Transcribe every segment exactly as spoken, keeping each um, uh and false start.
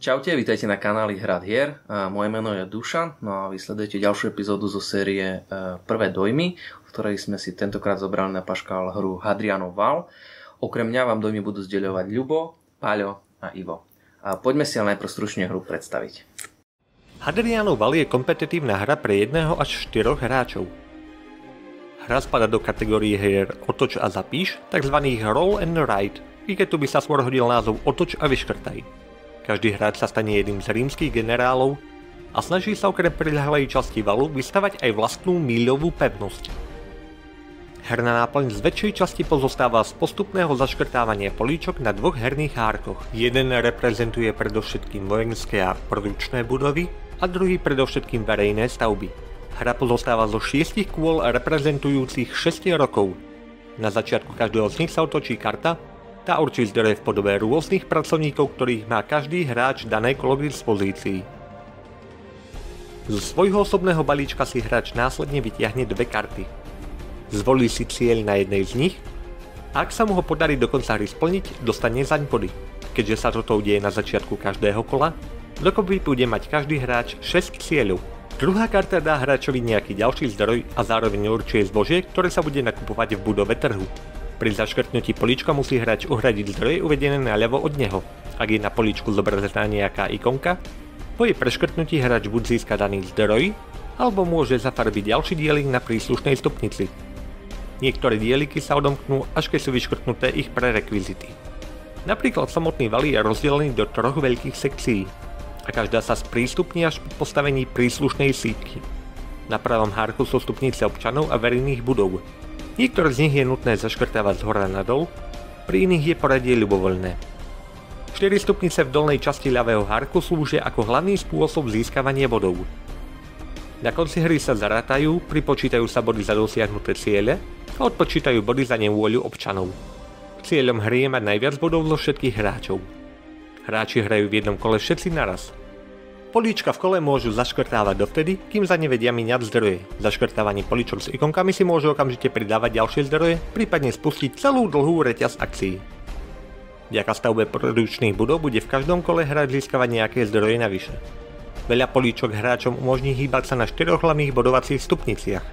Čaute, vítajte na kanáli Hrad Hier. Moje meno je Dušan, no a vy sledujete ďalšiu epizódu zo série Prvé dojmy, v ktorej sme si tentokrát zobrali na paškál hru Hadriánov Val. Okrem mňa vám dojmy budú zdeľovať Ľubo, Paľo a Ivo. A poďme si ale najprv stručne hru predstaviť. Hadriánov Val je kompetitívna hra pre jedného až štyroch hráčov. Hra spada do kategórie hier Otoč a zapíš, tzv. Roll and Write, i keď tu by sa skôr hodil názov Otoč a vyškrtaj. Každý hráč sa stane jedným z rímskych generálov a snaží sa okrem priľahlej časti valu vystavať aj vlastnú míľovú pevnosť. Herná náplň z väčšej časti pozostáva z postupného zaškrtávania políčok na dvoch herných hárkoch. Jeden reprezentuje predovšetkým vojenské a produkčné budovy a druhý predovšetkým verejné stavby. Hra pozostáva zo šiestich kôl reprezentujúcich šesť rokov. Na začiatku každého z nich sa otočí karta. Tá určí zdroje v podobe rôznych pracovníkov, ktorých má každý hráč dané kolo k dispozícii. Zo svojho osobného balíčka si hráč následne vyťahne dve karty. Zvolí si cieľ na jednej z nich a ak sa mu ho podarí do konca hry splniť, dostane zaň body. Keďže sa toto udeje na začiatku každého kola, dokopy bude mať každý hráč šesť cieľov. Druhá karta dá hráčovi nejaký ďalší zdroj a zároveň určuje zbožie, ktoré sa bude nakupovať v budove trhu. Pri zaškrtnutí políčka musí hráč uhradiť zdroje uvedené naľavo od neho. Ak je na políčku zobrazená nejaká ikonka, po jej preškrtnutí hráč buď získa daný zdroj, alebo môže zafarbiť ďalší dielik na príslušnej stupnici. Niektoré dieliky sa odomknú, až keď sú vyškrtnuté ich prerekvizity. Napríklad samotný val je rozdelený do troch veľkých sekcií a každá sa sprístupní až po postavení príslušnej sípky. Na pravom hárku sú stupnice občanov a verejných budov. Niektoré z nich je nutné zaškrtávať z hora na dol, pri iných je poradie ľubovoľné. štyri stupnice v dolnej časti ľavého hárku slúžia ako hlavný spôsob získavania bodov. Na konci hry sa zarátajú, pripočítajú sa body za dosiahnuté ciele a odpočítajú body za nevôľu občanov. Cieľom hry je mať najviac bodov zo všetkých hráčov. Hráči hrajú v jednom kole všetci naraz. Políčka v kole môžu zaškrtávať dovtedy, kým za ne vedia míňať zdroje. Zaškrtávanie políčok s ikonkami si môžu okamžite pridávať ďalšie zdroje, prípadne spustiť celú dlhú reťaz akcií. Vďaka stavbe produkčných budov bude v každom kole hráč získavať nejaké zdroje navyše. Veľa políčok hráčom umožní hýbať sa na štyroch hlavných bodovacích stupniciach.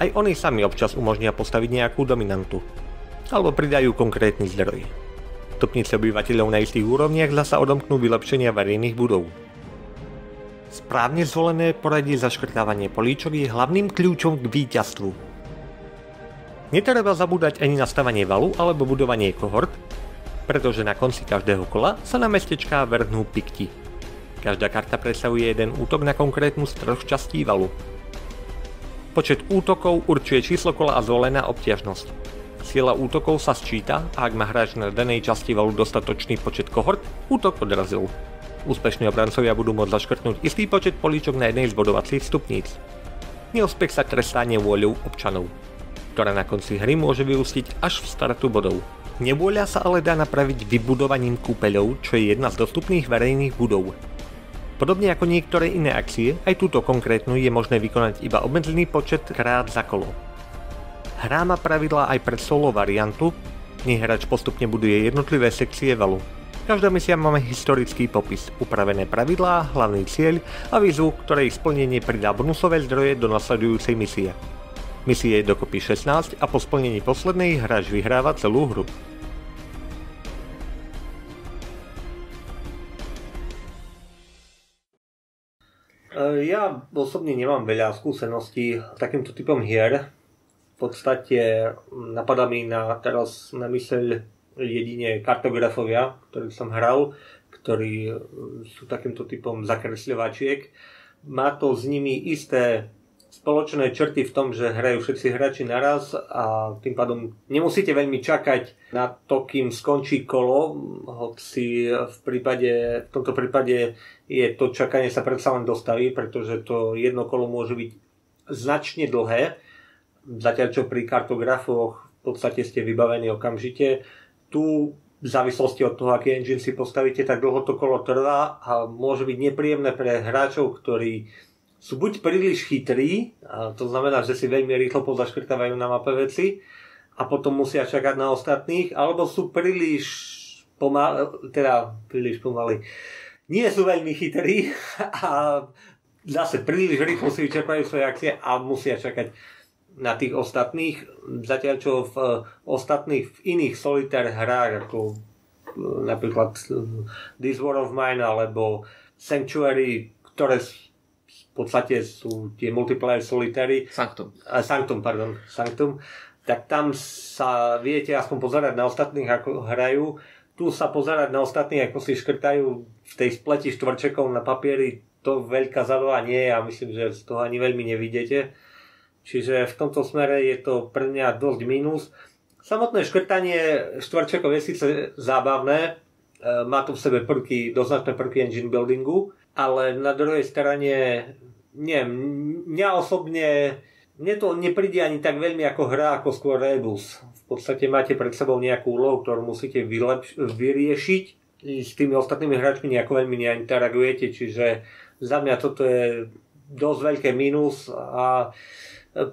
Aj oni sami občas umožnia postaviť nejakú dominantu, alebo pridajú konkrétny zdroj. Stupnice obyvateľov na istých úrovniach zasa odomknú vylepšenia verejných budov. Správne zvolené poradie zaškrtávanie políčok je hlavným kľúčom k víťazstvu. Netreba zabúdať ani na stavanie valu alebo budovanie kohort, pretože na konci každého kola sa na mestečká vrhnú pikti. Každá karta predstavuje jeden útok na konkrétnu z troch častí valu. Počet útokov určuje číslo kola a zvolená obťažnosť. Sila útokov sa sčíta a ak má hráč na danej časti valu dostatočný počet kohort, útok odrazil. Úspešní obrancovia budú môcť zaškrtnúť istý počet políčok na jednej z bodovacích stupníc. Neúspech sa trestá nevôľou občanov, ktorá na konci hry môže vyústiť až v stratu bodov. Nevôľa sa ale dá napraviť vybudovaním kúpeľov, čo je jedna z dostupných verejných budov. Podobne ako niektoré iné akcie, aj túto konkrétnu je možné vykonať iba obmedzený počet krát za kolo. Hra má pravidlá aj pre solo variantu, kde hráč postupne buduje jednotlivé sekcie valu. Každá misia máme historický popis, upravené pravidlá, hlavný cieľ a výzvu, ktorej splnenie pridá bonusové zdroje do nasledujúcej misie. Misie je dokopy šestnásť a po splnení poslednej hráč vyhráva celú hru. Ja osobne nemám veľa skúseností s takýmto typom hier. V podstate napadá mi na, teraz na myseľ jedine kartografovia, ktorých som hral, ktorí sú takýmto typom zakresľovačiek. Má to s nimi isté spoločné črty v tom, že hrajú všetci hráči naraz a tým pádom nemusíte veľmi čakať na to, kým skončí kolo, hoci v, prípade, v tomto prípade je to čakanie sa predsa len dostaví, pretože to jedno kolo môže byť značne dlhé. Zatiaľ čo pri kartografoch v podstate ste vybavení okamžite. Tu v závislosti od toho, aký engine si postavíte, tak dlho to kolo trvá a môže byť nepríjemné pre hráčov, ktorí sú buď príliš chytrí, a to znamená, že si veľmi rýchlo pozaškrtávajú na mape veci a potom musia čakať na ostatných, alebo sú príliš pomal, teda príliš pomaly, nie sú veľmi chytrí a zase príliš rýchlo si vyčerpajú svoje akcie a musia čakať na tých ostatných, zatiaľ čo v ostatných, v iných solitár hrách, ako napríklad This War of Mine alebo Sanctuary, ktoré v podstate sú tie multiplayer solitári. Sanctum. A Sanctum, pardon. Sanctum. Tak tam sa viete aspoň pozerať na ostatných, ako hrajú. Tu sa pozerať na ostatných, ako si škrtajú v tej spleti štvorčekov na papieri. To veľká zábava nie je a myslím, že z toho ani veľmi nevidíte. Čiže v tomto smere je to pre mňa dosť mínus. Samotné škrtanie štvorčekov je síce zábavné. Má to v sebe prvky, doznačné prvky engine buildingu. Ale na druhej strane nie, mňa osobne mne to nepríde ani tak veľmi ako hra, ako skôr rebus. V podstate máte pred sebou nejakú úlohu, ktorú musíte vylepš- vyriešiť. S tými ostatnými hráčmi nejako veľmi neinteragujete, čiže za mňa toto je dosť veľké mínus a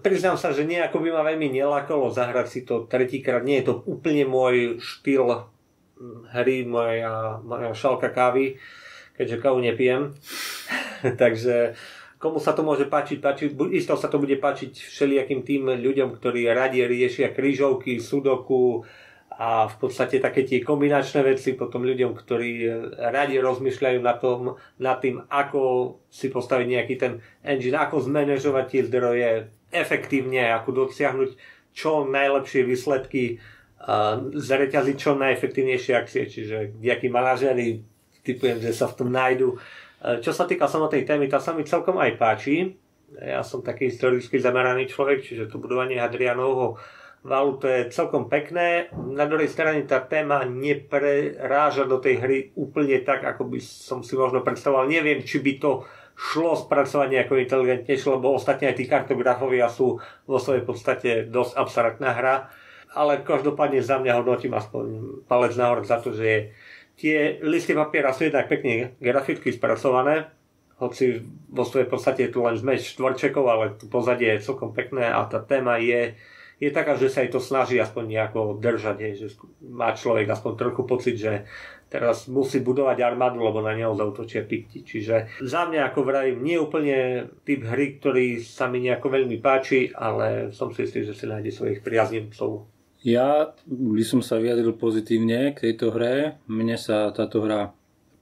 priznám sa, že nejako by ma veľmi nelákalo zahrať si to tretíkrát. Nie je to úplne môj štýl hry, moja, moja šálka kávy, keďže kávu nepijem. Takže komu sa to môže páčiť, páčiť, isto sa to bude páčiť všelijakým tým ľuďom, ktorí radi riešia krížovky, sudoku a v podstate také tie kombinačné veci, potom ľuďom, ktorí radi rozmýšľajú na tom, nad tým, ako si postaviť nejaký ten engine, ako zmanéžovať tie zdroje efektívne, ako dosiahnuť čo najlepšie výsledky, zreťaziť čo najefektívnejšie akcie, čiže nejakí manažéri, typujem, že sa v tom nájdu. Čo sa týka samotnej témy, tá sa mi celkom aj páči. Ja som taký historicky zameraný človek, čiže to budovanie Hadriánovho valu, to je celkom pekné. Na druhej strane tá téma nepreráža do tej hry úplne tak, ako by som si možno predstavoval. Neviem, či by to šlo spracovať nejako inteligentnejšie, lebo ostatne aj tí kartografovia sú vo svojej podstate dosť abstraktná hra. Ale každopádne za mňa hodnotím aspoň palec nahor za to, že je tie listy papiera sú jednak pekne graficky spracované, hoci vo svojej podstate je tu len zmes štvorčekov, ale tu pozadie je celkom pekné a tá téma je, je taká, že sa aj to snaží aspoň nejako držať, hej, že má človek aspoň trochu pocit, že teraz musí budovať armádu, lebo na neho zautočia pikti. Čiže za mňa, ako vravím, nie je úplne typ hry, ktorý sa mi nejako veľmi páči, ale som si istý, že si nájde svojich priaznivcov. Ja by som sa vyjadril pozitívne k tejto hre. Mne sa táto hra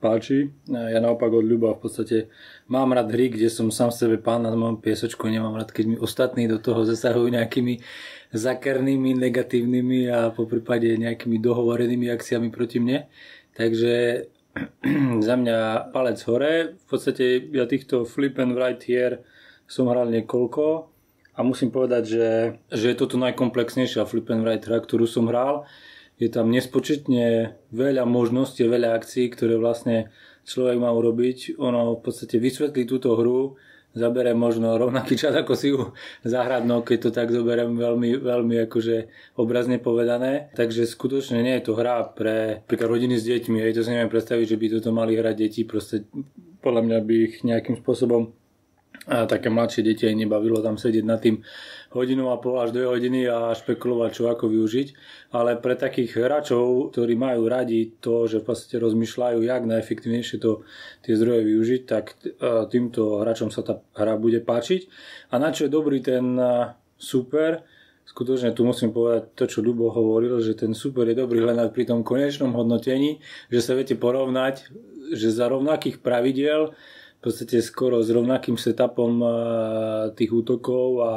páči. Ja naopak od ľuba v podstate mám rád hry, kde som sám sebe pán nad mojom piesočku. Nemám rád, keď mi ostatní do toho zasahujú nejakými zakernými, negatívnymi a poprípade nejakými dohovorenými akciami proti mne. Takže za mňa palec hore. V podstate ja týchto flip and write hier som hral niekoľko. A musím povedať, že, že je toto najkomplexnejšia flip and write hra, ktorú som hral. Je tam nespočetne veľa možností, veľa akcií, ktoré vlastne človek má urobiť. Ono v podstate vysvetlí túto hru, zabere možno rovnaký čas, ako si ju zahrať, no keď to tak zoberiem veľmi, veľmi akože obrazne povedané. Takže skutočne nie je to hra pre príklad rodiny s deťmi. Ja to si neviem predstaviť, že by toto mali hrať deti. Proste podľa mňa by ich nejakým spôsobom a také mladšie deti aj nebavilo tam sedieť nad tým hodinu a pol až dve hodiny a špekulovať, čo ako využiť. Ale pre takých hráčov, ktorí majú radi to, že vlastne rozmýšľajú, jak najefektívnejšie to, tie zdroje využiť, tak týmto hráčom sa tá hra bude páčiť. A na čo je dobrý ten super? Skutočne tu musím povedať to, čo Ľubo hovoril, že ten super je dobrý len pri tom konečnom hodnotení, že sa viete porovnať, že za rovnakých pravidiel v podstate skoro s rovnakým setupom tých útokov a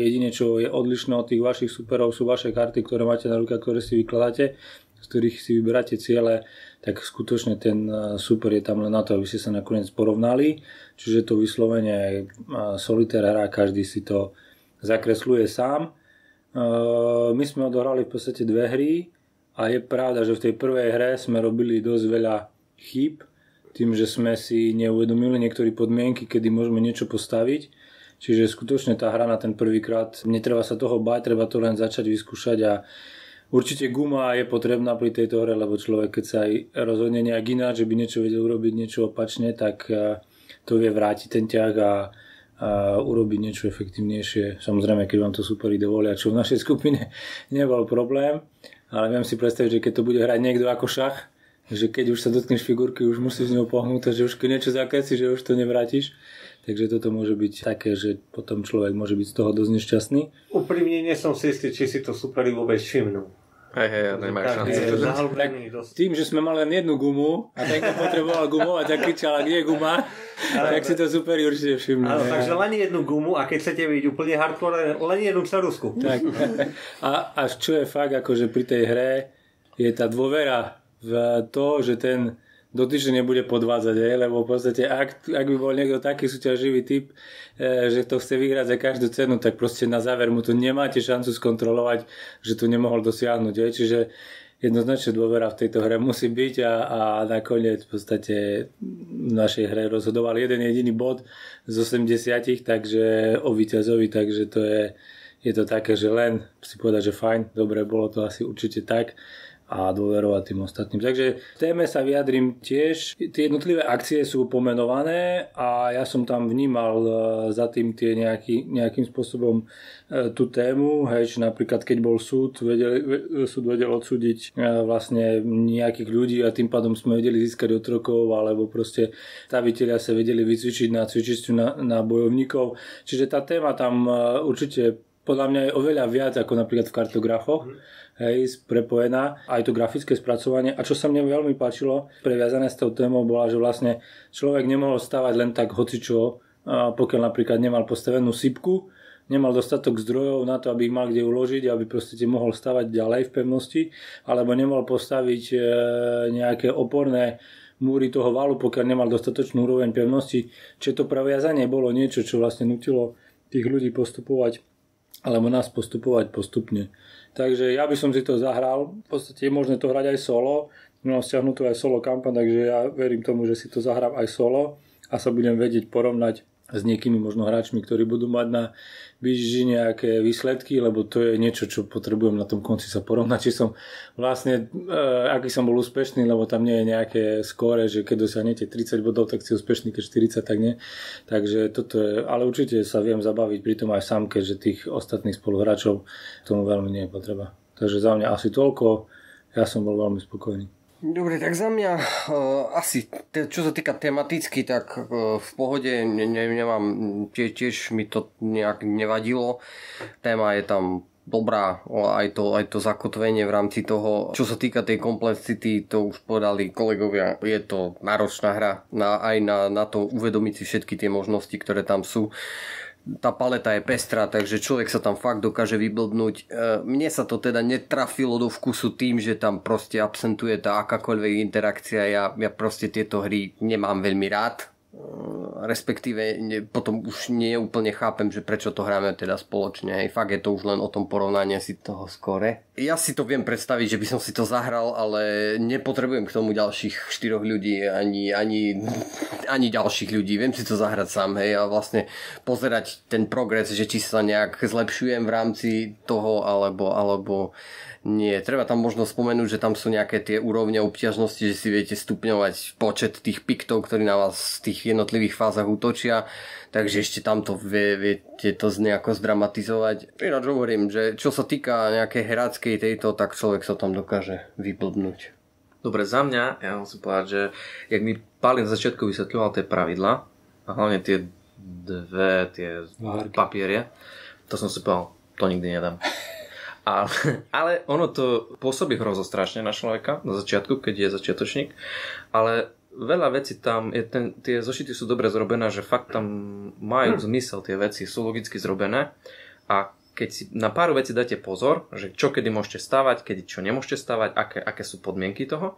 jedine, čo je odlišné od tých vašich superov, sú vaše karty, ktoré máte na ruke, ktoré si vykladáte, z ktorých si vyberáte ciele, tak skutočne ten super je tam len na to, aby ste sa nakoniec porovnali. Čiže to vyslovene solitér hra, každý si to zakresluje sám. My sme odohrali v podstate dve hry a je pravda, že v tej prvej hre sme robili dosť veľa chýb, tým, že sme si neuvedomili niektoré podmienky, kedy môžeme niečo postaviť. Čiže skutočne tá hra na ten prvýkrát, netreba sa toho báť, treba to len začať vyskúšať a určite guma je potrebná pri tejto hre, lebo človek, keď sa aj rozhodne nejak ináč, že by niečo vedel urobiť, niečo opačne, tak to vie vrátiť ten ťah a, a urobiť niečo efektívnejšie. Samozrejme, keď vám to superi dovolia, čo v našej skupine nebol problém. ale viem si predstaviť, že keď to bude hrať niekto ako šach, že keď už sa dotkneš figurky, už musíš z ňou pohnúť, že už niečo zakeci, že už to nevrátiš. Takže toto môže byť také, že potom človek môže byť z toho dosť nešťastný. Úprimne nie som si istý, či si to superi vôbec všimnú. Hej, hej, ja nemáš šancu. Tým, že sme mali len jednu gumu a ten, kto potreboval gumovať a kričal, a kde je guma, tak si to superi určite všimnú. Áno, takže len jednu gumu a keď chcete byť úplne hardcore, len jednu čarusku. Tak. A čo je fakt, akože pri tej hre je tá dôvera v to, že ten dotyčne nebude podvádzať, je, lebo v podstate ak, ak by bol niekto taký súťaživý typ, e, že to chce vyhrať za každú cenu, tak proste na záver mu to nemáte šancu skontrolovať, že to nemohol dosiahnuť. Je. Čiže jednoznačne dôvera v tejto hre musí byť a, a nakoniec v podstate v našej hre rozhodoval jeden jediný bod z osemdesiat, takže o víťazovi, takže to je, je to také, že len si povedať, že fajn, dobre, bolo to asi určite tak, a dôverovať tým ostatným. Takže v téme sa vyjadrím tiež. Tie jednotlivé akcie sú pomenované a ja som tam vnímal za tým tie nejaký, nejakým spôsobom tú tému. Hej, napríklad keď bol súd, vedel, súd vedel odsúdiť vlastne nejakých ľudí a tým pádom sme vedeli získať otrokov, alebo proste stavitelia sa vedeli vycvičiť na cvičisťu na, na bojovníkov. Čiže tá téma tam určite podľa mňa je oveľa viac ako napríklad v kartografoch. Hej, prepojená, aj to grafické spracovanie. A čo sa mne veľmi páčilo, previazané s tou témou bola, že vlastne človek nemohol stávať len tak hocičo, pokiaľ napríklad nemal postavenú sypku, nemal dostatok zdrojov na to, aby ich mal kde uložiť, aby proste mohol stávať ďalej v pevnosti, alebo nemohol postaviť nejaké oporné múry toho valu, pokiaľ nemal dostatočnú úroveň pevnosti. Čiže to previazanie bolo niečo, čo vlastne nutilo tých ľudí postupovať, alebo nás postupovať postupne. Takže ja by som si to zahral, v podstate je možné to hrať aj solo, mám stiahnutú aj solo kampaň, takže ja verím tomu, že si to zahrám aj solo a sa budem vedieť porovnať s niekými možno hráčmi, ktorí budú mať na výži nejaké výsledky, lebo to je niečo, čo potrebujem na tom konci sa porovnať, či som vlastne, e, aký som bol úspešný, lebo tam nie je nejaké skóre, že keď dosiahnete tridsať bodov, tak si úspešný, keď štyridsať, tak nie. Takže toto je, ale určite sa viem zabaviť pri tom aj sám, keďže tých ostatných spoluhráčov tomu veľmi nie je potreba. Takže za mňa asi toľko, ja som bol veľmi spokojný. Dobre, tak za mňa uh, asi, te, čo sa týka tematicky, tak uh, v pohode, ne, ne, nemám, tie, tiež mi to nejak nevadilo. Téma je tam dobrá, aj to, aj to zakotvenie v rámci toho. Čo sa týka tej komplexity, to už povedali kolegovia, je to náročná hra, na, aj na, na to uvedomiť si všetky tie možnosti, ktoré tam sú. Tá paleta je pestrá, takže človek sa tam fakt dokáže vyblbnúť. Mne sa to teda netrafilo do vkusu tým, že tam proste absentuje tá akákoľvek interakcia. Ja, ja proste tieto hry nemám veľmi rád. Respektíve ne, potom už neúplne chápem, že prečo to hráme teda spoločne. Hej, fakt je to už len o tom porovnania si toho skore. Ja si to viem predstaviť, že by som si to zahral, ale nepotrebujem k tomu ďalších štyroch ľudí ani, ani, ani ďalších ľudí. Viem si to zahrať sám, hej, a vlastne pozerať ten progres, že či sa nejak zlepšujem v rámci toho alebo, alebo nie. Treba tam možno spomenúť, že tam sú nejaké tie úrovne obťažnosti, že si viete stupňovať počet tých piktov, ktorí na vás z tých jednotlivých fázach útočia, takže ešte tamto vie, viete to nejako zdramatizovať. Ináč hovorím, že čo sa týka nejakej hráckej tejto, tak človek sa tam dokáže vyblbnúť. Dobre, za mňa, ja musím povedať, že jak mi Pali na začiatku vysvetľoval tie pravidlá, a hlavne tie dve, tie Várky. papierie, to som si povedal, to nikdy nedám. Ale, ale ono to pôsobí hrozostrašne na človeka na začiatku, keď je začiatočník, ale veľa vecí tam, je ten, tie zošity sú dobre zrobené, že fakt tam majú hmm. zmysel tie veci, sú logicky zrobené a keď si na pár vecí dáte pozor, že čo kedy môžete stavať, kedy čo nemôžete stavať, aké, aké sú podmienky toho,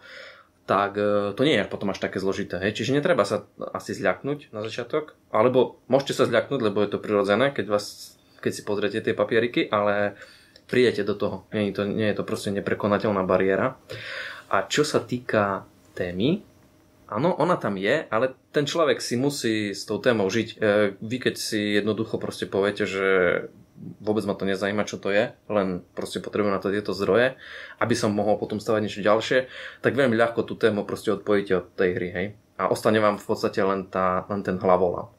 tak to nie je potom až také zložité. Hej. Čiže netreba sa asi zľaknúť na začiatok, alebo môžete sa zľaknúť, lebo je to prirodzené, keď, vás, keď si pozriete tie papieriky, ale prídete do toho. Nie je to, nie je to proste neprekonateľná bariéra. A čo sa týka témy, áno, ona tam je, ale ten človek si musí s tou témou žiť. E, vy keď si jednoducho proste poviete, že vôbec ma to nezajíma, čo to je, len proste potrebujem na to tieto zdroje, aby som mohol potom stavať niečo ďalšie, tak veľmi ľahko tú tému proste odpojíte od tej hry, hej. A ostane vám v podstate len, tá, len ten hlavolam.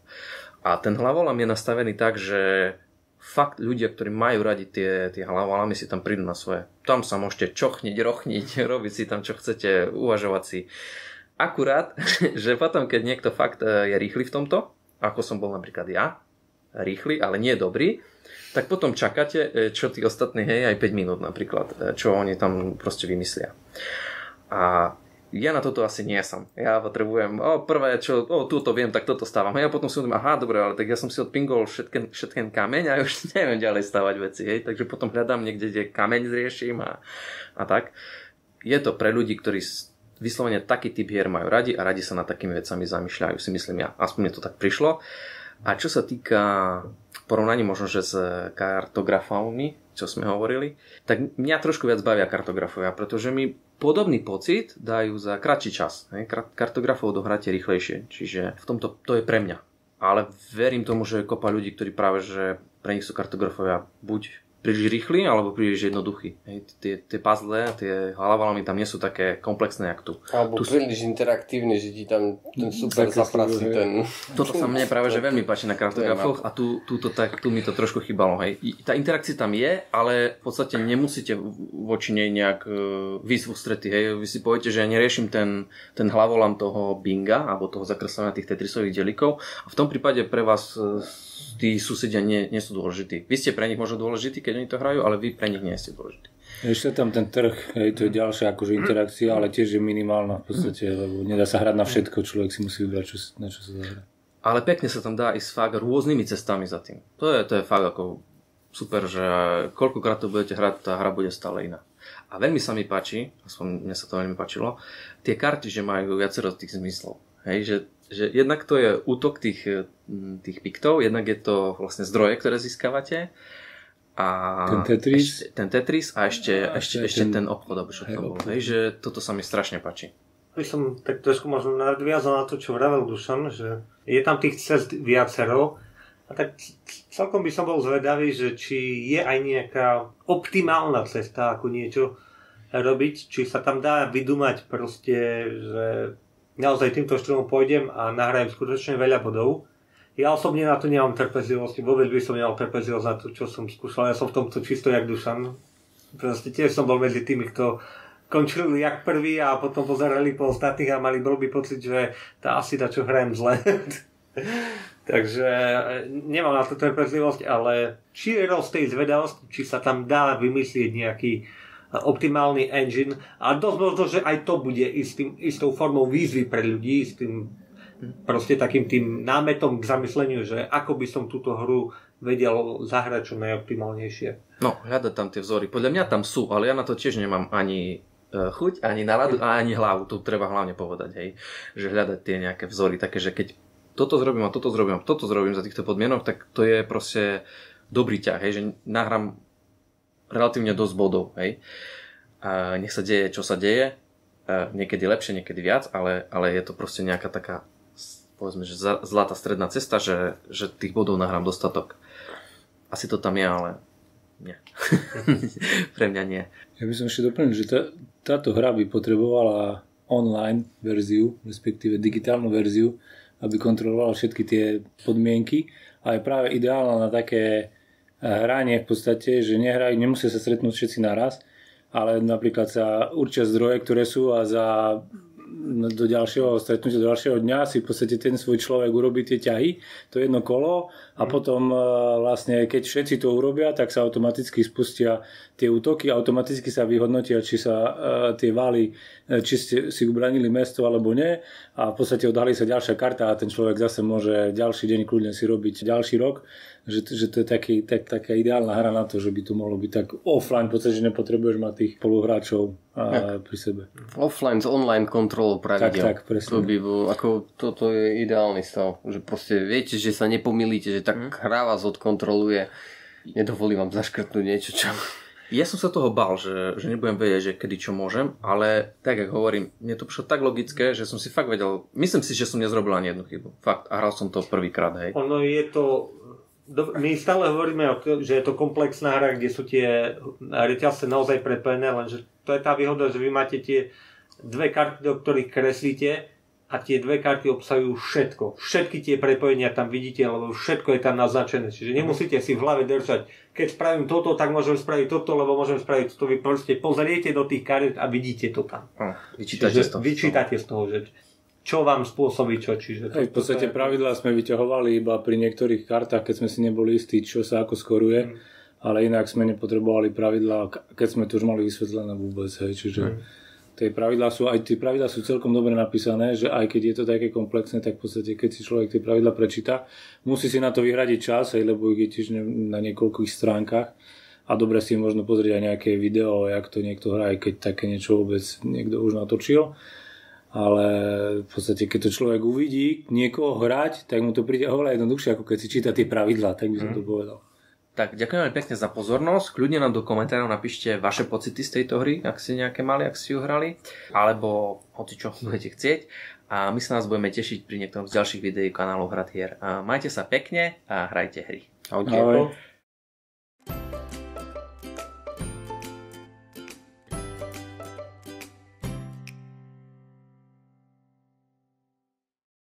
A ten hlavolam je nastavený tak, že fakt ľudia, ktorí majú radi tie, tie hlavalami, si tam prídu na svoje. Tam sa môžete čochniť, rochniť, robiť si tam čo chcete, uvažovať si. Akurát, že potom, keď niekto fakt je rýchly v tomto, ako som bol napríklad ja, rýchly, ale nie dobrý, tak potom čakáte, čo tí ostatní, hej, aj päť minút napríklad, čo oni tam proste vymyslia. A ja na toto asi nie som. Ja potrebujem, o prvé, čo, o túto viem, tak toto stávam. Hej, a potom si odmám, aha, dobre, ale tak ja som si odpingol všetken, všetken kameň a už neviem ďalej stávať veci, hej, takže potom hľadám niekde, kde kameň zrieším a, a tak. Je to pre ľudí, ktorí vyslovene taký typ hier majú radi a radi sa nad takými vecami zamýšľajú, si myslím ja. Aspoň mne to tak prišlo. A čo sa týka porovnaní možno, že s kartografami, čo sme hovorili, tak mňa trošku viac bavia kartografovia, pretože mi podobný pocit dajú za kratší čas. Kartografov dohráte rýchlejšie, čiže v tomto to je pre mňa. Ale verím tomu, že je kopa ľudí, ktorí práve, že pre nich sú kartografovia buď príliš rýchli, alebo príliš jednoduchí. Tie puzzle, tie hlavalami tam nie sú také komplexné, jak tu. Alebo príliš interaktívne, že ti tam ten super zapracuje ten... Toto sa mne práve, že veľmi páči na kartografoch a tu, tu, to, tak, tu mi to trošku chýbalo. Hej. Tá interakcia tam je, ale v podstate nemusíte voči nej nejak výjsť v ústrety. Vy si poviete, že ja neriešim ten, ten hlavolam toho binga, alebo toho zakreslenia tých tetrisových delikov. A v tom prípade pre vás tí susedia nie, nie sú dôležití. Vy ste pre nich možno dôležití, keď oni to hrajú, ale vy pre nich nie ste dôležití. Ešte tam ten trh, hej, to je ďalšia akože interakcia, ale tiež je minimálna v podstate, lebo nedá sa hrať na všetko, človek si musí vybrať, čo, na čo sa zahrá. Ale pekne sa tam dá ísť fakt rôznymi cestami za tým. To je, to je fakt ako super, že koľkokrát to budete hrať, tá hra bude stále iná. A veľmi sa mi páči, aspoň mne sa to veľmi páčilo, tie karty, že majú viacero tých zmyslov. Hej, že že jednak to je útok tých, tých piktov, jednak je to vlastne zdroje, ktoré získavate. A ten Tetris. Ešte, ten Tetris a ešte, a ešte, ešte ten, ten obchod, aby to bol. Hej, že toto sa mi strašne páči. Ja som tak trošku možno nadviazal na to, čo vravel Dušan, že je tam tých cest viacero. A tak celkom by som bol zvedavý, že či je aj nejaká optimálna cesta, ako niečo robiť, či sa tam dá vydúmať proste, že naozaj týmto štýlom pôjdem a nahrajem skutočne veľa bodov. Ja osobne na to nemám trpezlivosť, vôbec by som nemal trpezlivosť na to, čo som skúšal. Ja som v tomto čisto jak Dušan. Proste tiež som bol medzi tými, kto končili jak prvý a potom pozerali po ostatných a mali blbý pocit, že tá asi na čo hrajem zle. Takže nemám na to trpezlivosť, ale či je roz tej zvedavosť, či sa tam dá vymyslieť nejaký optimálny engine a dosť možno, že aj to bude istým, istou formou výzvy pre ľudí, s tým proste takým tým námetom k zamysleniu, že ako by som túto hru vedel zahrať čo najoptimálnejšie. No, hľadať tam tie vzory. Podľa mňa tam sú, ale ja na to tiež nemám ani chuť, ani náladu, ani hlavu. Tu treba hlavne povedať, hej, že hľadať tie nejaké vzory, také, že keď toto zrobím a toto zrobím a toto zrobím za týchto podmienok, tak to je proste dobrý ťah, hej, že nahrám relatívne dosť bodov, hej. A nech sa deje, čo sa deje. A niekedy lepšie, niekedy viac, ale, ale je to proste nejaká taká, povedzme, že zlatá stredná cesta, že, že tých bodov nahrám dostatok. Asi to tam je, ale nie. Pre mňa nie. Ja by som ešte doplnil, že tá, táto hra by potrebovala online verziu, respektíve digitálnu verziu, aby kontrolovala všetky tie podmienky a je práve ideálna na také hranie v podstate, že nehrajú, nemusia sa stretnúť všetci naraz, ale napríklad sa určia zdroje, ktoré sú a za do ďalšieho stretnutia, do ďalšieho dňa si v podstate ten svoj človek urobí tie ťahy, to jedno kolo a potom vlastne keď všetci to urobia, tak sa automaticky spustia tie útoky, automaticky sa vyhodnotia, či sa tie vály, či si ubranili mesto alebo nie a v podstate odhalí sa ďalšia karta a ten človek zase môže ďalší deň kľudne si robiť ďalší rok. Že, že to je taký, tak, taká ideálna hra na to, že by to mohlo byť tak offline, v podstate, že nepotrebuješ mať tých poluhráčov a, pri sebe. Offline s online kontrolou pravidel. Tak, tak, presne. To by bol, ako, toto je ideálny stav, že proste viete, že sa nepomýlite, že tak hra vás odkontroluje, nedovolí vám zaškrtnúť niečo, čo... Ja som sa toho bál, že, že nebudem vedieť, že kedy čo môžem, ale tak, jak hovorím, mne to prišlo tak logické, že som si fakt vedel, myslím si, že som nezrobil ani jednu chybu. Fakt, a hral som to prvýkrát, hej. Ono je to... My stále hovoríme, že je to komplexná hra, kde sú tie reťazce naozaj prepojené, lenže to je tá výhoda, že vy máte tie dve karty, do ktorých kreslíte a tie dve karty obsahujú všetko. Všetky tie prepojenia tam vidíte, lebo všetko je tam naznačené. Čiže nemusíte si v hlave držať, keď spravím toto, tak môžem spraviť toto, lebo môžem spraviť toto. Vy proste pozriete do tých kariet a vidíte to tam. A, vyčítate, čiže, z toho, vyčítate z toho, že čo vám spôsobí čo. Čiže to, Hej, v podstate je... pravidlá sme vyťahovali iba pri niektorých kartách, keď sme si neboli istí, čo sa ako skoruje. Hmm. Ale inak sme nepotrebovali pravidlá, keď sme to už mali vysvetlené vôbec. Hej, čiže... Hmm. Tie pravidlá sú, aj tie pravidlá sú celkom dobre napísané, že aj keď je to také komplexné, tak v podstate keď si človek tie pravidlá prečíta, musí si na to vyhradiť čas, aj, lebo ich je tiež na niekoľkých stránkach a dobre si možno pozrieť aj nejaké video, jak to niekto hrá, aj keď také niečo vôbec niekto už natočil. Ale v podstate, keď to človek uvidí niekoho hrať, tak mu to príde oveľa jednoduchšie, ako keď si číta tie pravidlá, tak by som to povedal. Tak ďakujem veľmi pekne za pozornosť. Kľudne nám do komentárov napíšte vaše pocity z tejto hry, ak ste nejaké mali, ak ste ju hrali, alebo hoci čo budete chcieť. A my sa nás budeme tešiť pri niektorom z ďalších videí kanálu Hrad Hier. Majte sa pekne a hrajte hry. Ahoj. Ahoj.